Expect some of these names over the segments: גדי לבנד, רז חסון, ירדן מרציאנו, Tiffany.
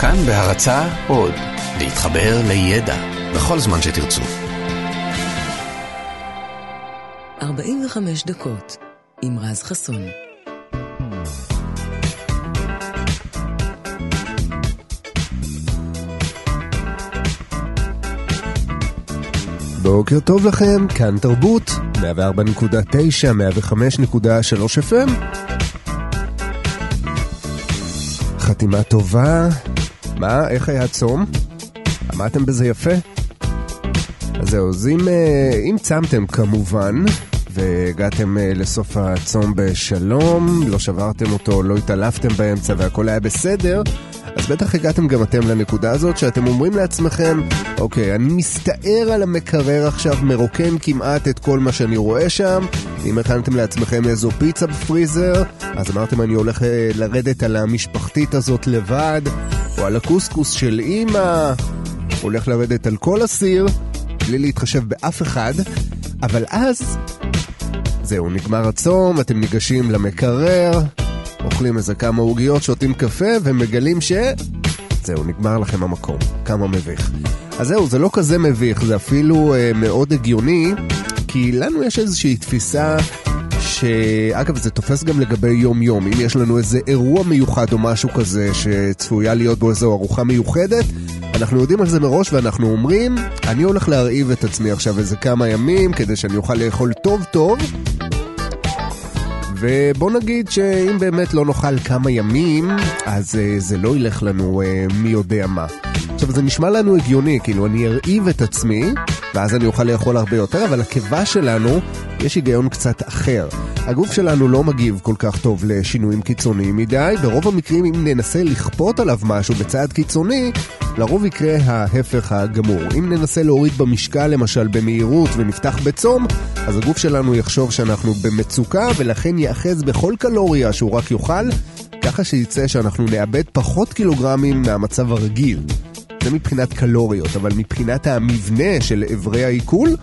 כאן בהרצאה עוד, להתחבר לידע, בכל זמן שתרצו. 45 דקות עם רז חסון. בוקר טוב לכם, כאן תרבות, 104.9, 105.3 FM. חתימה טובה. מה? איך היה צום? אמרתם בזה יפה? אז זהו, אז אם צמתם כמובן, והגעתם לסוף הצום בשלום, לא שברתם אותו, לא התעלפתם באמצע והכל היה בסדר, אז בטח הגעתם גם אתם לנקודה הזאת שאתם אומרים לעצמכם, אוקיי, אני מסתער על המקרר עכשיו, מרוקן כמעט את כל מה שאני רואה שם. אם הכנתם לעצמכם איזו פיצה בפריזר, אז אמרתם אני הולך לרדת על המשפחתית הזאת לבד, או על הקוסקוס של אמא, הולך לרדת על כל הסיר, בלי להתחשב באף אחד. אבל אז, זהו, נגמר הצום, אתם ניגשים למקרר, אוכלים איזה כמה עוגיות, שותים קפה ומגלים ש... זהו, נגמר לכם המקום. כמה מביך. אז זהו, זה לא כזה מביך, זה אפילו מאוד הגיוני, כי לנו יש איזושהי תפיסה שאגב זה תופס גם לגבי יום יום. אם יש לנו איזה אירוע מיוחד או משהו כזה שצפויה להיות בו איזו ארוחה מיוחדת, אנחנו יודעים על זה מראש ואנחנו אומרים, אני הולך להרעיב את עצמי עכשיו איזה כמה ימים כדי שאני אוכל לאכול טוב טוב, ובוא נגיד שאם באמת לא נאכל כמה ימים, אז זה לא ילך לנו מי יודע מה. עכשיו זה נשמע לנו הגיוני, כאילו אני ארעיב את עצמי, ואז אני אוכל לאכול הרבה יותר, אבל הקיבה שלנו יש היגיון קצת אחר. הגוף שלנו לא מגיב כל כך טוב לשינויים קיצוניים מדי, ברוב המקרים אם ננסה לכפות עליו משהו בצעד קיצוני, לרוב יקרה ההפך הגמור. אם ננסה להוריד במשקל למשל במהירות ונפתח בצום, אז הגוף שלנו יחשוב שאנחנו במצוקה, ולכן יאחז בכל קלוריה שהוא רק יאכל, ככה שיצא שאנחנו נאבד פחות קילוגרמים מהמצב הרגיל. זה מבחינת קלוריות, אבל מבחינת המבנה של עברי העיכול,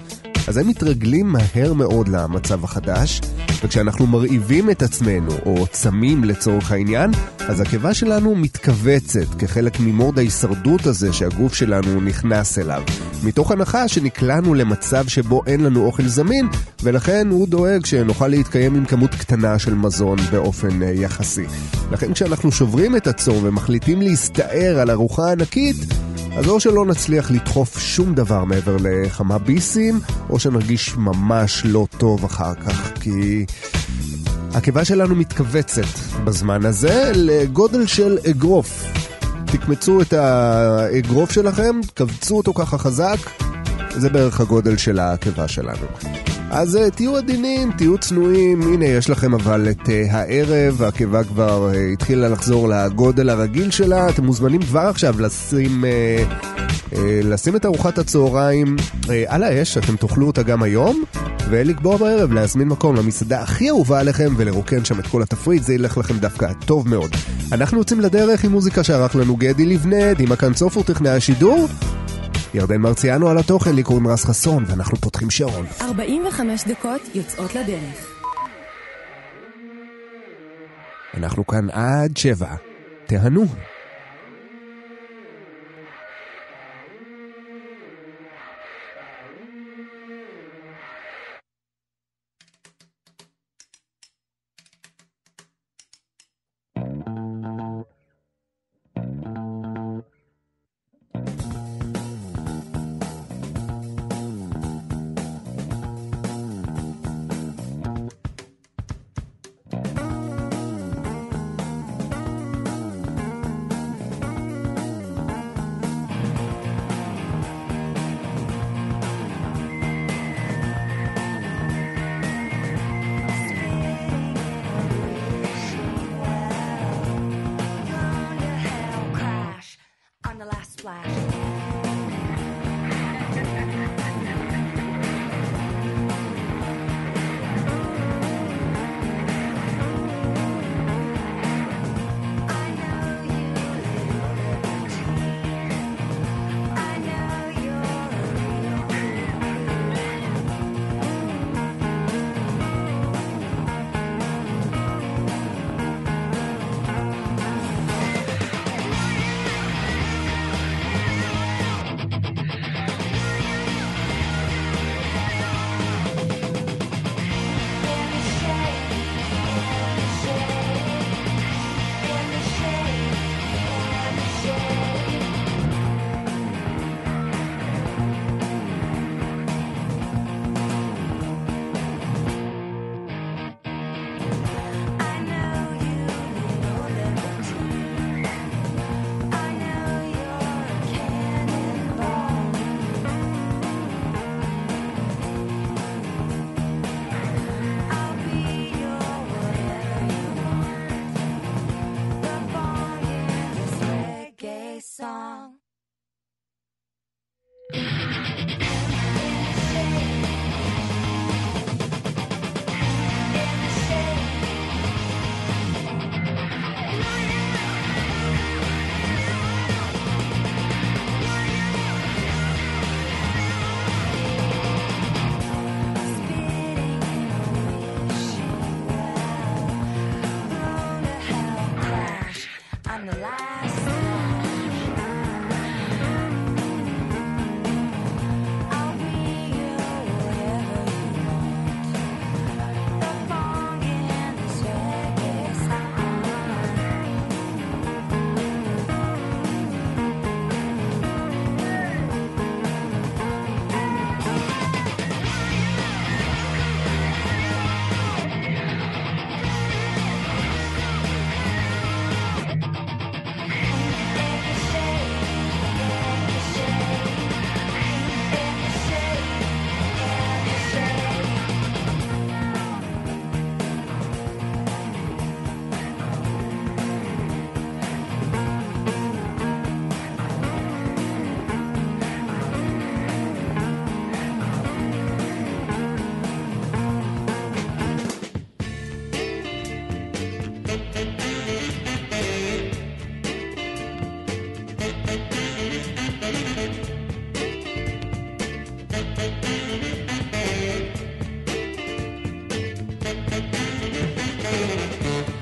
אז הם מתרגלים מהר מאוד למצב החדש, וכשאנחנו מרעיבים את עצמנו, או צמים לצורך העניין, אז הקיבה שלנו מתכווצת כחלק ממוד ההישרדות הזה שהגוף שלנו נכנס אליו. מתוך הנחה שנקלענו למצב שבו אין לנו אוכל זמין, ולכן הוא דואג שנוכל להתקיים עם כמות קטנה של מזון באופן יחסי. לכן כשאנחנו שוברים את הצום ומחליטים להסתער על ארוחה ענקית, אז או שלא נצליח לדחוף שום דבר מעבר לכמה ביסים, או שנרגיש ממש לא טוב אחר כך, כי הקיבה שלנו מתכווצת בזמן הזה לגודל של אגרוף. תקמצו את האגרוף שלכם, תקבצו אותו ככה חזק, זה בערך הגודל של הקיבה שלנו. אז תהיו עדינים, תהיו צנועים, הנה יש לכם אבל את הערב, הקיבה כבר התחילה לחזור לגודל הרגיל שלה, אתם מוזמנים כבר עכשיו לשים את ארוחת הצהריים על האש, אתם תאכלו אותה גם היום, ולקבוע בערב, להזמין מקום למסעדה הכי אהובה עליכם ולרוקן שם את כל התפריט, זה ילך לכם דווקא טוב מאוד. אנחנו יוצאים לדרך עם מוזיקה שערך לנו גדי לבנד, עם הקנצוף וטכנאי השידור, ירדן מרציאנו על התוכן, לי קוראים רז חסון, ואנחנו פותחים שעון. 45 דקות יוצאות לדרך. אנחנו כאן עד 7. תהנו.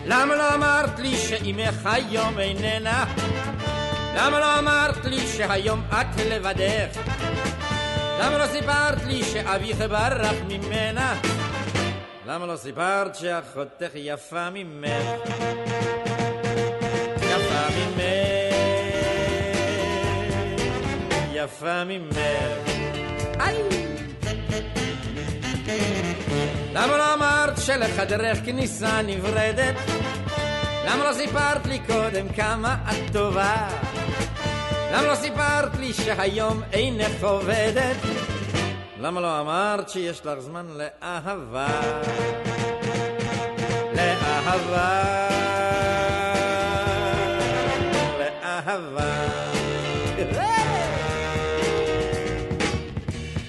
למה לא אמרת לי שאימך היום איננה? למה לא אמרת לי שהיום את לבדך? למה לא סיפרת לי שאביך ברח ממנה? למה לא סיפרת שאחותך יפה ממך? יפה ממך, יפה ממך. למה לא אמרת שלך דרך כניסה נברדת? למה לא סיפרת לי קודם כמה את טובה? למה לא סיפרת לי שהיום אינך עובדת? למה לא אמרת שיש לך זמן לאהבה? לאהבה, לאהבה.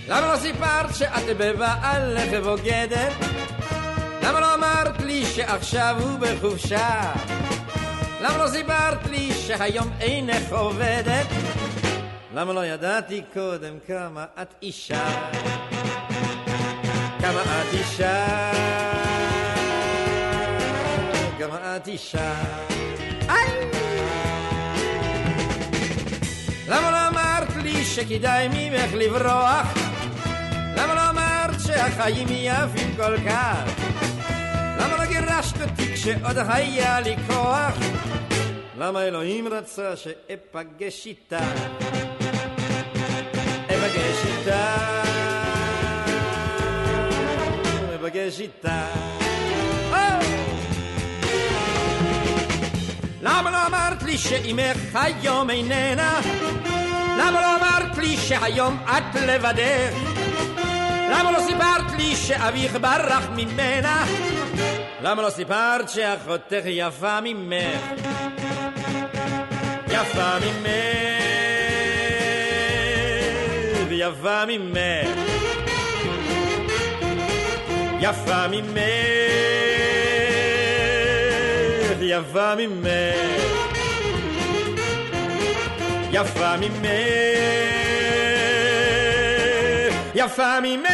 למה לא סיפרת שאת בבעלך בוגדת? למה לא אמרת לי שעכשיו הוא בחופשה? למה לא סיפרת לי שהיום אינך עובדת? למה לא ידעתי קודם כמה את אישה? כמה את אישה? כמה את אישה? למה לא אמרת לי שכדאי ממך לברוח? למה לא אמרת שהחיים יפים כל כך? למה לא גירשת אותי כשעוד היה לי כוח? למה אלוהים רצה שאפגש איתה? אפגש איתה, אפגש איתה. למה לא אמרת לי שאימך היום איננה? למה לא אמרת לי שהיום את לבדך? למה לא סיפרת לי שאביך ברח ממנה? למה לא סיפרת שאחותך יפה ממך? יפה ממך, יפה ממך. יפה ממך, יפה ממך. יפה ממך, יפה ממך.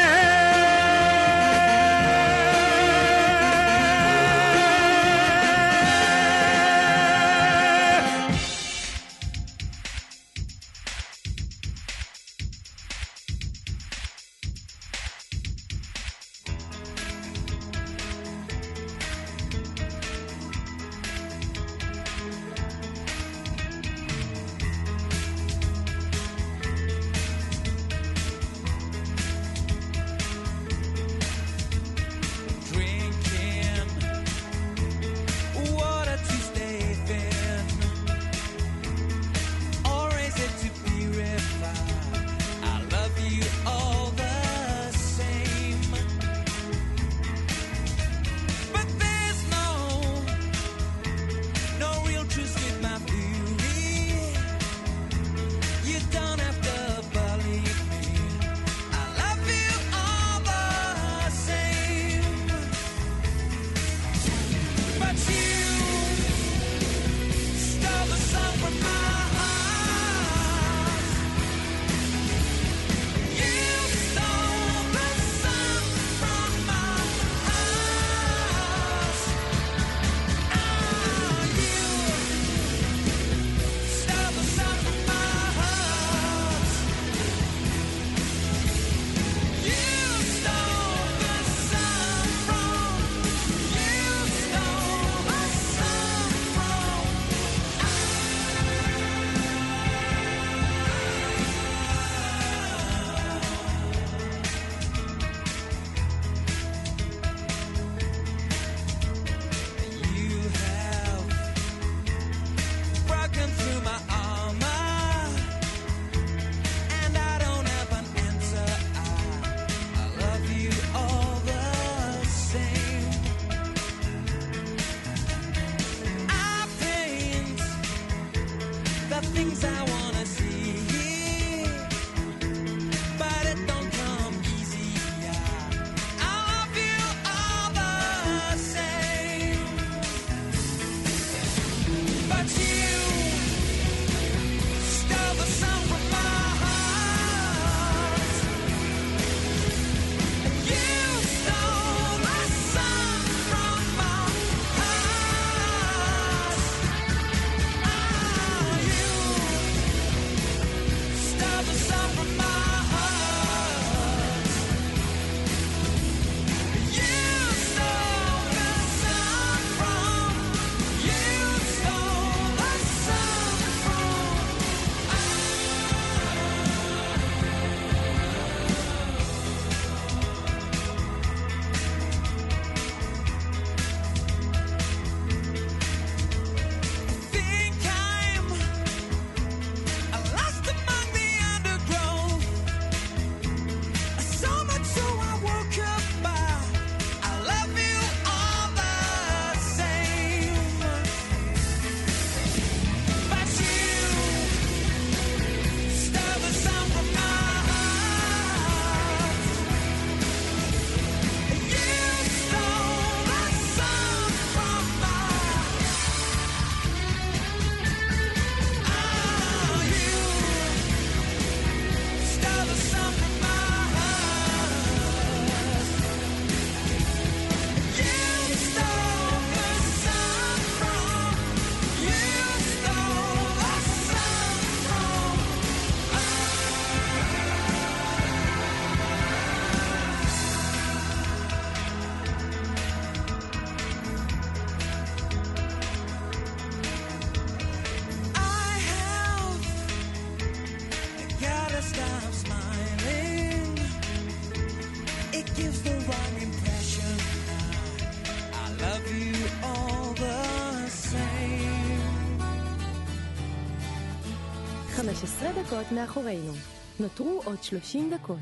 15 דקות מאחורינו. נותרו עוד 30 דקות.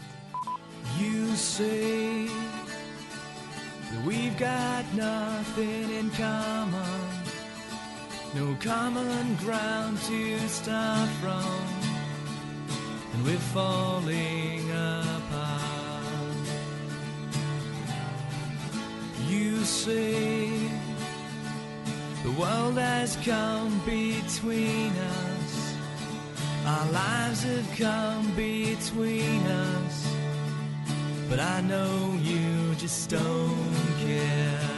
You say that we've got nothing in common, no common ground to start from, and we're falling apart. You say the world has come between us, our lives have come between us, but I know you just don't care.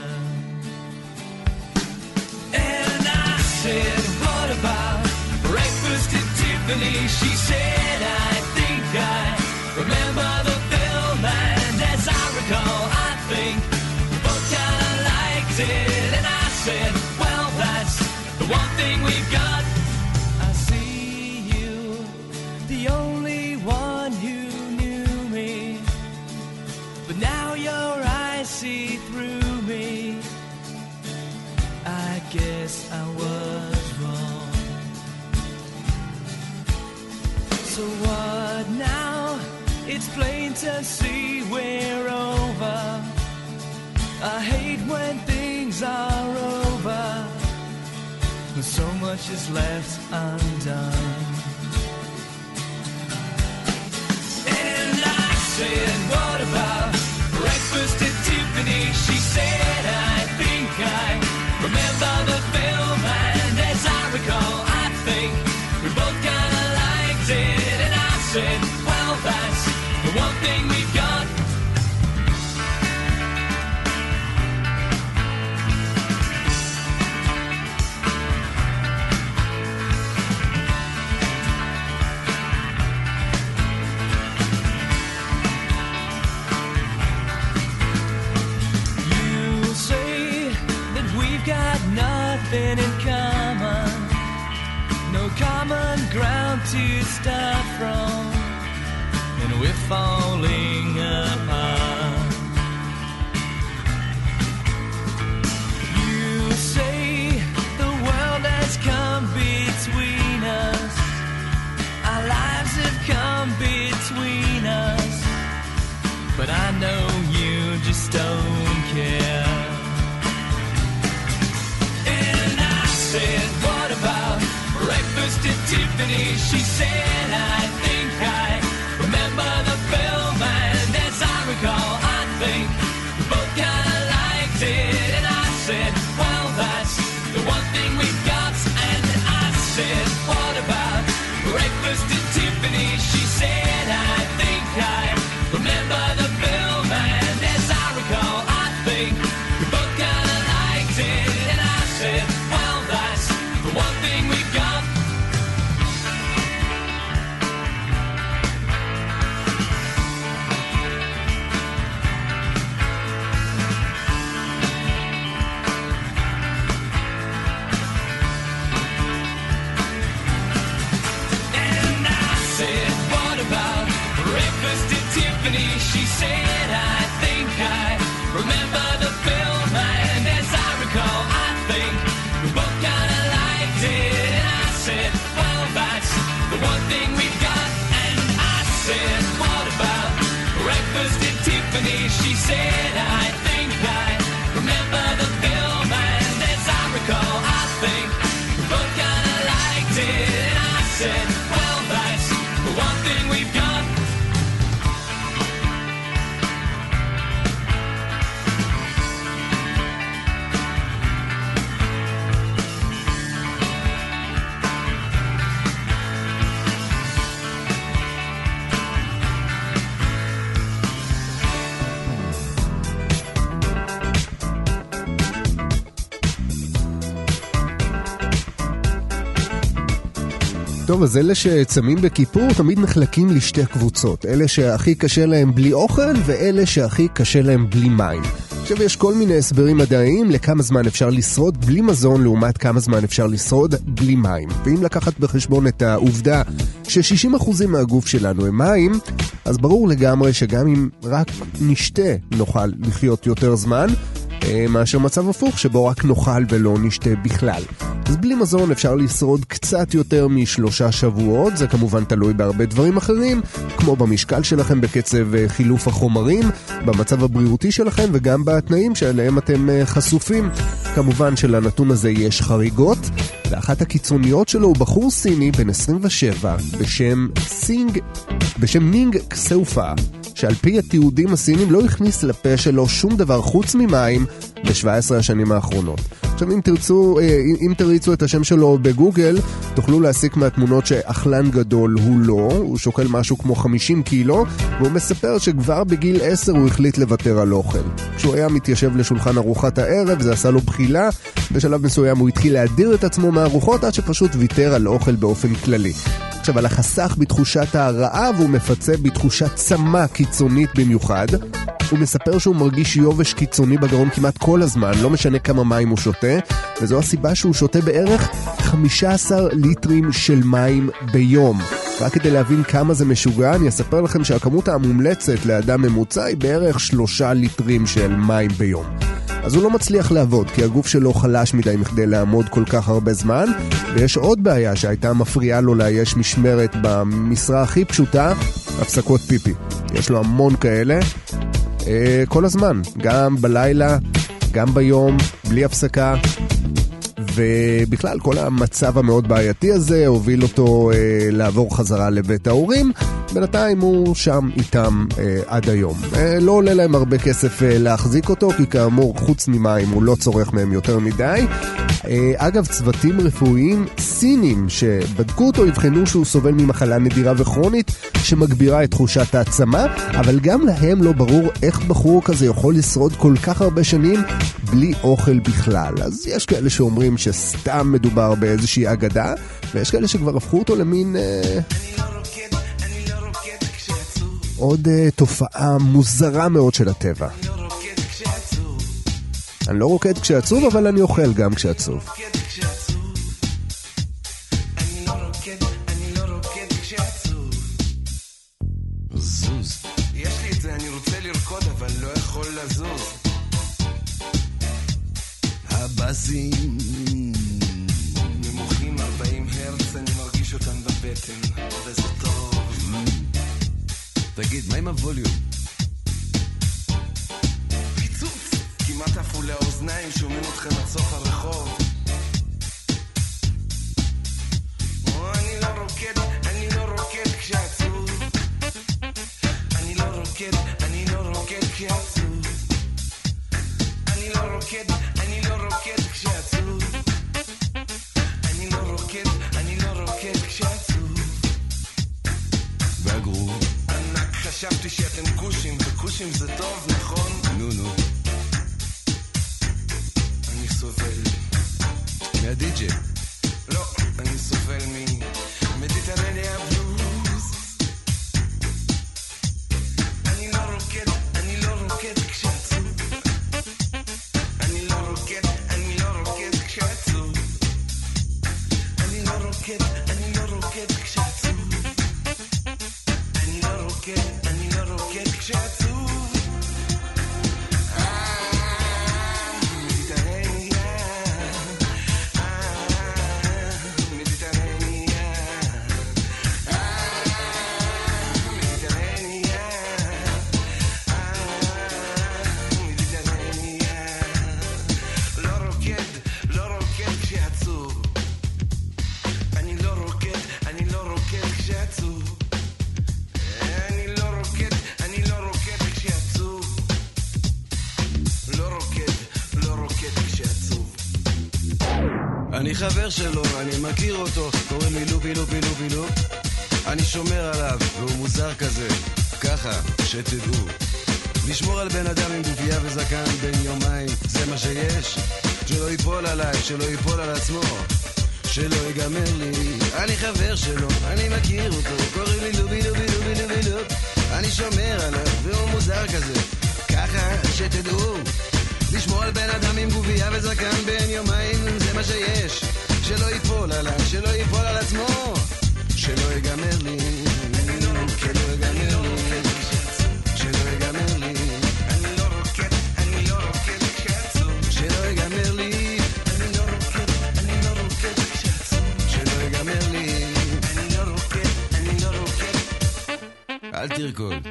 And I said, what about breakfast at Tiffany? She said, I think I remember the film, and as I recall, I think we both kind of liked it. And I said, well, that's the one thing we've got. The only one who knew me, but now your eyes see through me. I guess I was wrong. So what now? It's plain to see we're over. I hate when things are over, but so much is left undone. And what about breakfast at Tiffany? She said, I think I remember the film, and as I recall, I think we both kind of liked it. And I said, well, that's the one thing we've got. Nothing in common, no common ground to start from, and we're falling apart. You say the world has come between us, our lives have come between us, but I know you just don't care. Said, what about breakfast at Tiffany? Tiffany, she said, I think I remember the film, and as I recall, I think we both kind of liked it. And I said, well, that's the one thing we've got. And I said, what about breakfast at Tiffany? She said, I think I remember the film, and as I recall, I think we both kind of liked it. And I said, well, that's the one thing we've got. She said, I think I remember the film, and as I recall, I think we both kind of liked it. And I said, well, that's the one thing we've got. And I said, what about breakfast at Tiffany? She said, I think I remember the film, and as I recall, I think we both kind of liked it. And I said, well, that's the one thing we've got. טוב, אז אלה שצמים בכיפור תמיד נחלקים לשתי קבוצות. אלה שהכי קשה להם בלי אוכל, ואלה שהכי קשה להם בלי מים. עכשיו יש כל מיני הסברים מדעיים לכמה זמן אפשר לשרוד בלי מזון לעומת כמה זמן אפשר לשרוד בלי מים. ואם לקחת בחשבון את העובדה ש60% מהגוף שלנו הם מים, אז ברור לגמרי שגם אם רק נשתה נוכל לחיות יותר זמן, מאשר מצב הפוך שבו רק נאכל ולא נשתה בכלל. אז בלי מזון אפשר לשרוד קצת יותר מ3 שבועות, זה כמובן תלוי בהרבה דברים אחרים, כמו במשקל שלכם, בקצב חילוף החומרים, במצב הבריאותי שלכם וגם בתנאים שעליהם אתם חשופים. כמובן שלנתון הזה יש חריגות, ואחת הקיצוניות שלו הוא בחור סיני בן 27 בשם נינג קסאופה, שעל פי התיעודים הסינים לא הכניס לפה שלו שום דבר חוץ ממים ב17 השנים האחרונות. עכשיו אם תריצו את השם שלו בגוגל, תוכלו להסיק מהתמונות שאכלן גדול הוא לא, הוא שוקל משהו כמו 50 קילו, והוא מספר שכבר בגיל 10 הוא החליט לוותר על אוכל. כשהוא היה מתיישב לשולחן ארוחת הערב, זה עשה לו בחילה, בשלב מסוים הוא התחיל להדיר את עצמו מהארוחות עד שפשוט ויתר על אוכל באופן כללי. עכשיו על החסך בתחושת הרעב הוא מפצה בתחושת צמא קיצונית במיוחד. הוא מספר שהוא מרגיש יובש קיצוני בגרון כמעט כל הזמן, לא משנה כמה מים הוא שותה, וזו הסיבה שהוא שותה בערך 15 ליטרים של מים ביום. רק כדי להבין כמה זה משוגע, אני אספר לכם שהכמות המומלצת לאדם ממוצע היא בערך 3 ליטרים של מים ביום. אז הוא לא מצליח לעבוד, כי הגוף שלו חלש מדי מכדי לעמוד כל כך הרבה זמן, ויש עוד בעיה שהייתה מפריעה לו לאייש משמרת במשרה הכי פשוטה, הפסקות פיפי. יש לו המון כאלה, כל הזמן, גם בלילה, גם ביום, בלי הפסקה, ובכלל כל המצב המאוד בעייתי הזה הוביל אותו לעבור חזרה לבית ההורים. בינתיים הוא שם איתם עד היום. לא עולה להם הרבה כסף להחזיק אותו, כי כאמור חוץ ממים הוא לא צורך מהם יותר מדי. אגב, צוותים רפואיים סינים שבדקו אותו הבחנו שהוא סובל ממחלה נדירה וכרונית שמגבירה את תחושת העצמה, אבל גם להם לא ברור איך בחור כזה יכול לשרוד כל כך הרבה שנים בלי אוכל בכלל. אז יש כאלה שאומרים שסתם מדובר באיזושהי אגדה, ויש כאלה שכבר הפכו אותו למין עוד תופעה מוזרה מאוד של הטבע. אני לא רוקד כשעצוב, אבל אני אוכל גם כשעצוב. זוז. יש לי את זה, אני רוצה לרקוד, אבל לא יכול לזוז. הבאזים נמוכים 40 הרץ, אני מרגיש אותם בבטן, אבל זה טוב. תגיד, מה עם הווליום? כמעט עפו לאוזניים, שומעים אתכם עד סוף הרחוב. אני לא רוקד חשבתי שאתם גושים, וגושים זה טוב, נכון? נו. אני סובל. מהדיג'י? לא, אני סובל ממדיטרניה בלוז. אני לא רוקד כשעצוב. אני לא רוקד כשעצוב. אני לא רוקד כשעצוב. אני לא רוקד כשעצוב. מדיטרניה, מדיטרניה, מדיטרניה, מדיטרניה. לא רוקד כשעצוב. אני לא רוקד כשעצוב. אני חבר שלו, אני מכיר אותו, קוראים לי לופי. אני שומר עליו, והוא מוזר כזה, ככה, שתדעו. לשמור על בן אדם עם גופייה וזקן בין יומיים, זה מה שיש. שלא ייפול עליי, שלא ייפול על עצמו, שלא ייגמר לי. אני חבר שלו, אני מכיר אותו, קוראים לי לופי. אני שומר עליו, והוא מוזר כזה, ככה, שתדעו. לשמור על בן אדם עם גובייה וזקן בין יומיים, זה מה שיש. שלא ייפול עליו, שלא ייפול על עצמו, שלא ייגמר לי. שלא ייגמר לי. אני לא רוקד כשעצוב. שלא ייגמר לי. אני לא רוקד כשעצוב. שלא ייגמר לי. אני לא רוקד. אל תרקוד.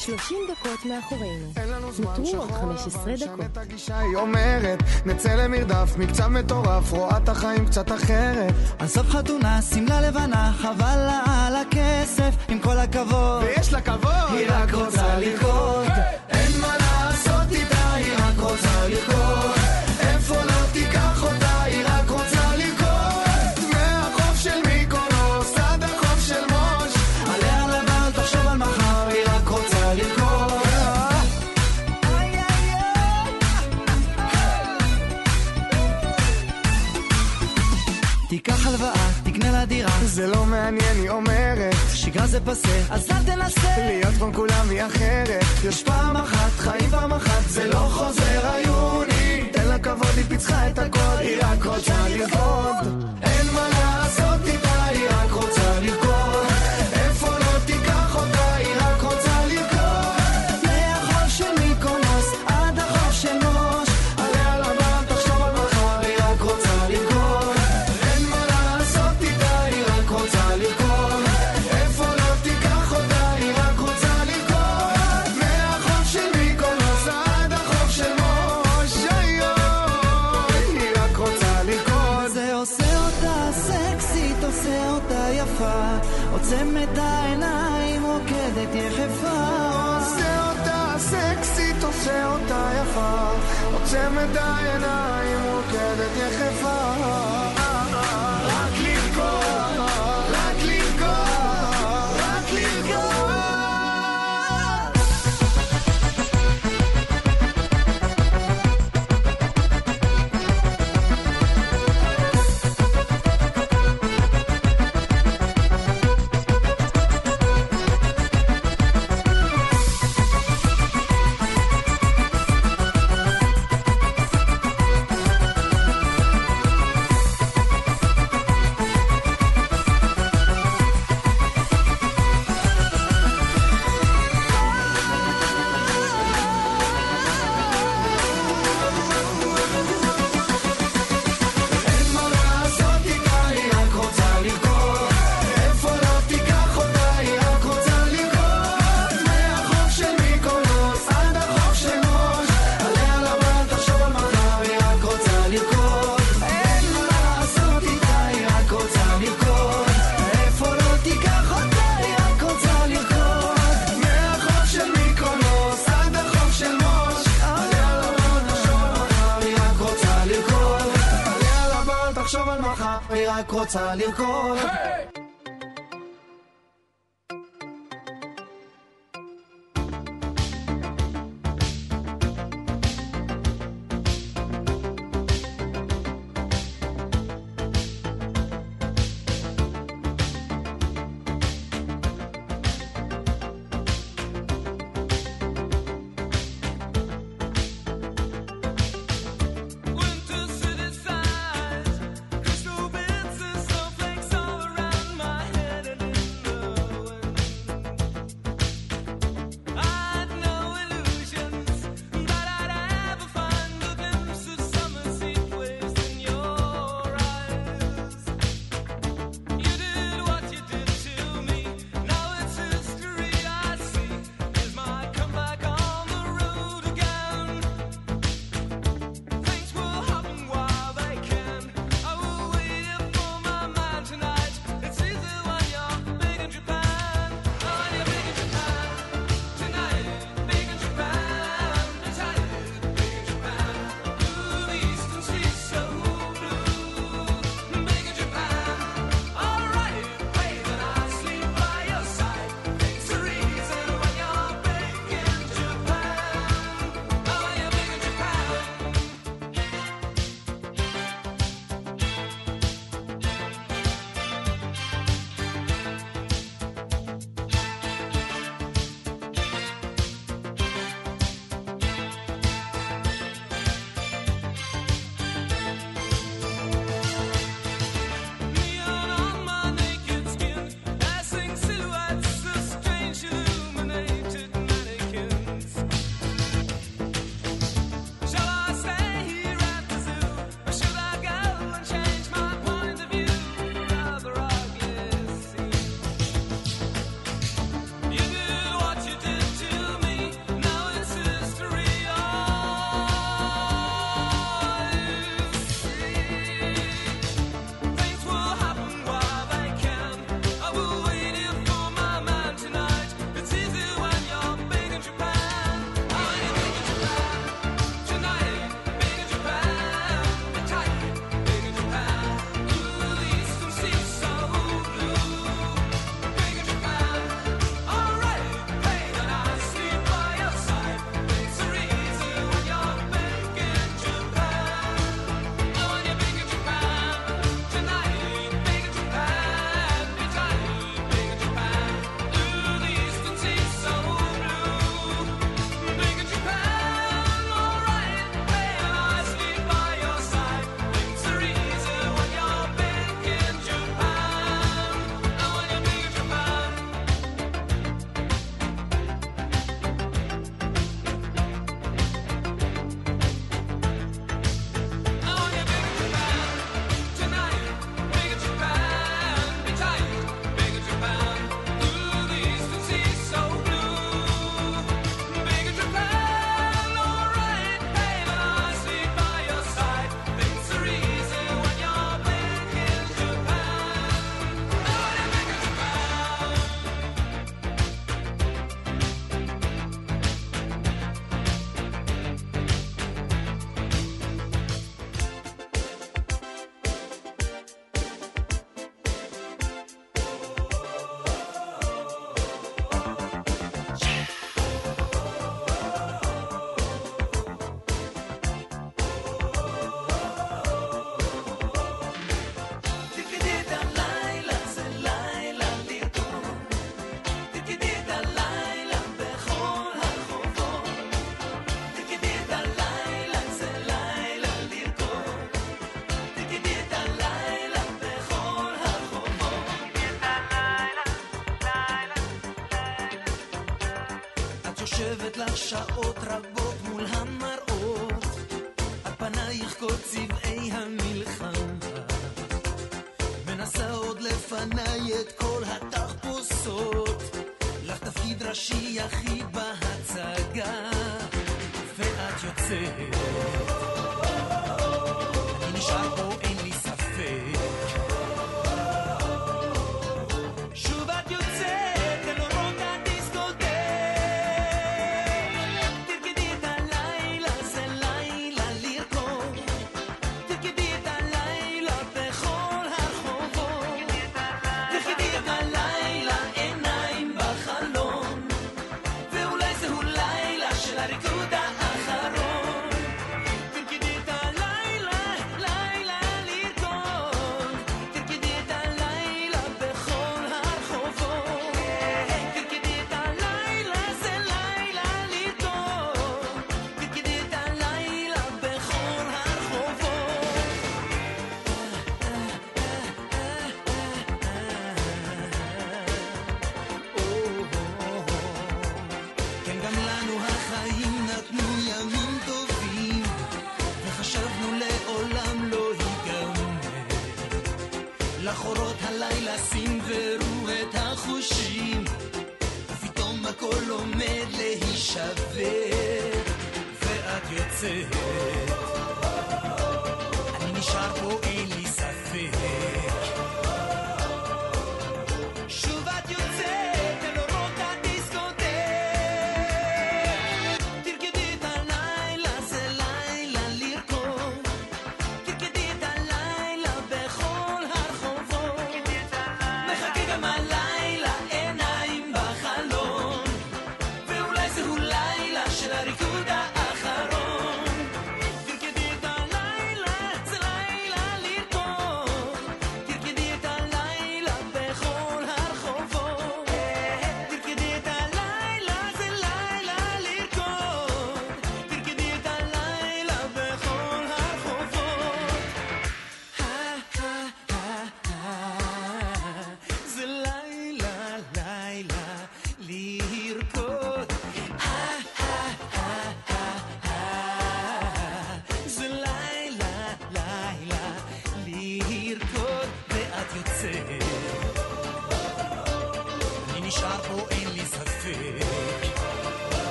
30 דקות מאחורינו. נותרו עוד 15 דקות. היא אומרת, נצא למרדף, מקצב מטורף, רואה את החיים קצת אחרת. על סוף חתונה, שמלה לבנה, חבל לה על הכסף, עם כל הכבוד. ויש לה כבוד. היא רק רוצה לרקוד. אין מה לעשות איתה, היא רק רוצה לרקוד. איפה לא תיקח אותה, היא רק רוצה לרקוד. מהחוף של מיקונוס, עד החוף של מוש. עליה לבן, תחשוב על מחר, היא רק רוצה לרקוד. תיקח הלוואה, תקנה לה דירה. זה לא מעניין, היא אומרת. שגרה זה פסה, אז אל תנסה. להיות פעם כולם היא אחרת. יש פעם אחת, חיים פעם אחת, זה לא חוזר היוני. תן לה כבוד, היא פיצחה את הכל, היא רק רוצה לרקוד. אין מה לעשות איתה, היא רק רוצה לרקוד. איפה לא תיקח אותה, היא רק רוצה לרקוד. מהחוף של מיקונוס, עד החוף של מוש. עליה לבן, תחשוב על מחר, היא רק רוצה לרקוד. עוצמת העיניים, רוקדת יחפה. עושה אותה סקסית, עושה אותה יפה. עוצמת העיניים, רוקדת יחפה. רק לרקוד, רק לרקוד, רק לרקוד. רוצה לרקוד. יושבת לך שעות רבות מול המראות, על פנייך כל צבעי המלחמה, מנסה עוד לפניי את כל התחפושות, לך תפקיד ראשי יחיד בהצגה, ואת יוצאת, אני נשאר פה אין לי ספק.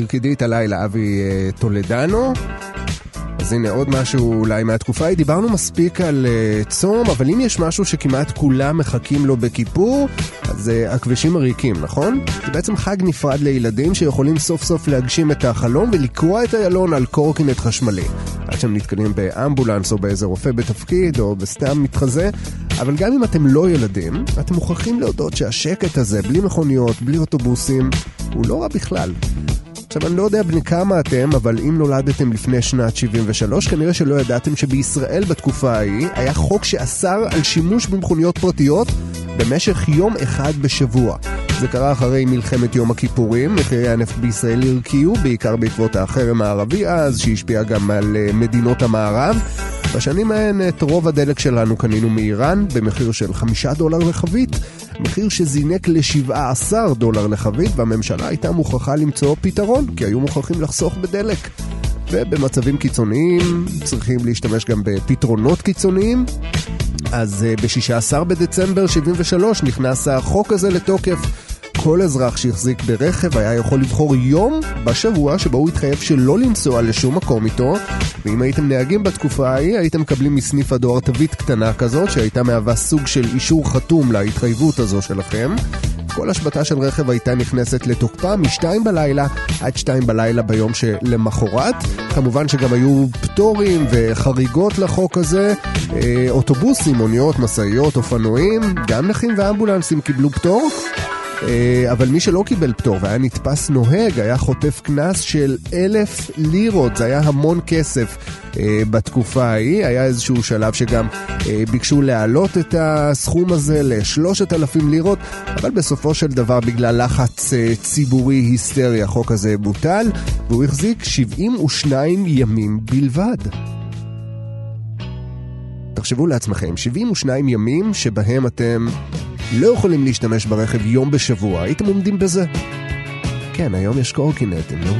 תרקדי את הלילה, אבי תולדנו. אז הנה עוד משהו אולי מהתקופה. דיברנו מספיק על צום, אבל אם יש משהו שכמעט כולם מחכים לו בכיפור, אז הכבשים הריקים, נכון? זה בעצם חג נפרד לילדים שיכולים סוף סוף להגשים את החלום ולקרוע את הילון על קורקינט חשמלי. עד שהם נתקלים באמבולנס או באיזה רופא בתפקיד או בסתם מתחזה. אבל גם אם אתם לא ילדים, אתם מוכרחים להודות שהשקט הזה, בלי מכוניות, בלי אוטובוסים, הוא לא רע בכלל. עכשיו, אני לא יודע בני כמה אתם, אבל אם נולדתם לפני שנת 73, כנראה שלא ידעתם שבישראל בתקופה ההיא היה חוק שאסר על שימוש במכוניות פרטיות במשך יום אחד בשבוע. זה קרה אחרי מלחמת יום הכיפורים, מחירי הנפט בישראל הרקיעו, בעיקר בעקבות החרם הערבי אז, שהשפיע גם על מדינות המערב. בשנים ההן את רוב הדלק שלנו קנינו מאיראן במחיר של $5 לחבית, מחיר שזינק ל$17 לחבית, והממשלה הייתה מוכרחה למצוא פתרון, כי היו מוכרחים לחסוך בדלק. ובמצבים קיצוניים צריכים להשתמש גם בפתרונות קיצוניים. אז ב-16 בדצמבר 73 נכנס החוק הזה לתוקף, כל אזרח שהחזיק ברכב היה יכול לבחור יום בשבוע שבו הוא התחייב שלא לנסוע לשום מקום איתו, ואם הייתם נהגים בתקופה ההיא הייתם מקבלים מסניף הדואר תווית קטנה כזאת שהייתה מהווה סוג של אישור חתום להתחייבות הזו שלכם. כל השבטה של רכב הייתה נכנסת לתוקפה מ-2 בלילה עד 2 בלילה ביום שלמחרת. כמובן שגם היו פטורים וחריגות לחוק הזה. אוטובוסים, מוניות, מסעיות, אופנועים, גם נכים ואמבולנסים קיבלו פטור. אבל מי שלא קיבל פטור והיה נתפס נוהג היה חוטף קנס של 1,000 לירות. זה היה המון כסף בתקופה ההיא. היה איזשהו שלב שגם ביקשו להעלות את הסכום הזה ל3,000 לירות, אבל בסופו של דבר בגלל לחץ ציבורי היסטרי החוק הזה בוטל, והוא החזיק 72 ימים בלבד. תחשבו לעצמכם, 72 ימים שבהם אתם לא יכולים להשתמש ברכב יום בשבוע. הייתם עומדים בזה? כן, היום יש קורקינטים, לא?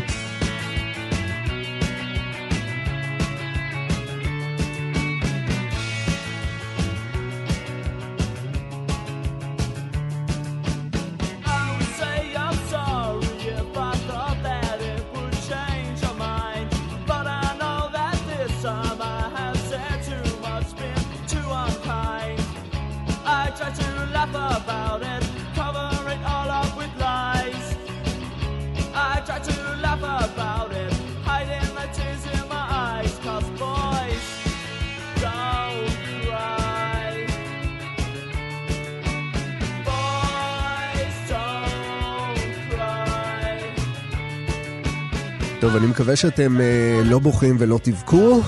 טוב, אני מקווה שאתם לא בוכים ולא תבכו.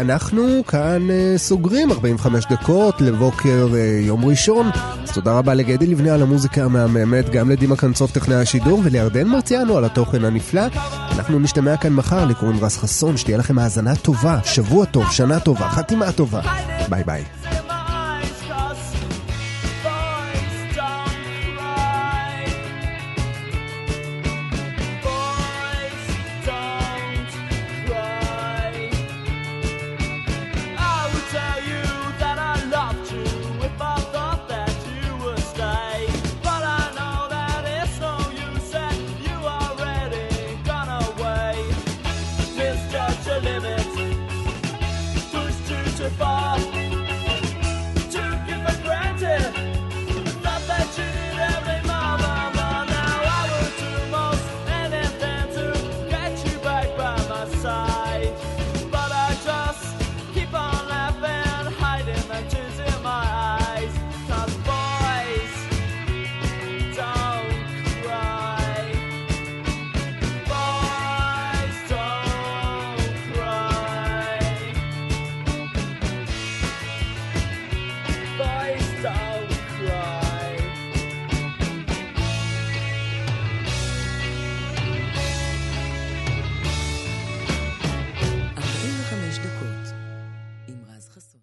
אנחנו כאן סוגרים 45 דקות לבוקר יום ראשון. אז תודה רבה לגדי לבנד על המוזיקה המהממת, גם לדימה קנצוב טכנאי השידור ולירדן מרציאנו על התוכן הנפלא. אנחנו נשתמע כאן מחר. לקוראים רז חסון, שתהיה לכם האזנה טובה, שבוע טוב, שנה טובה, חתימה טובה. ביי ביי.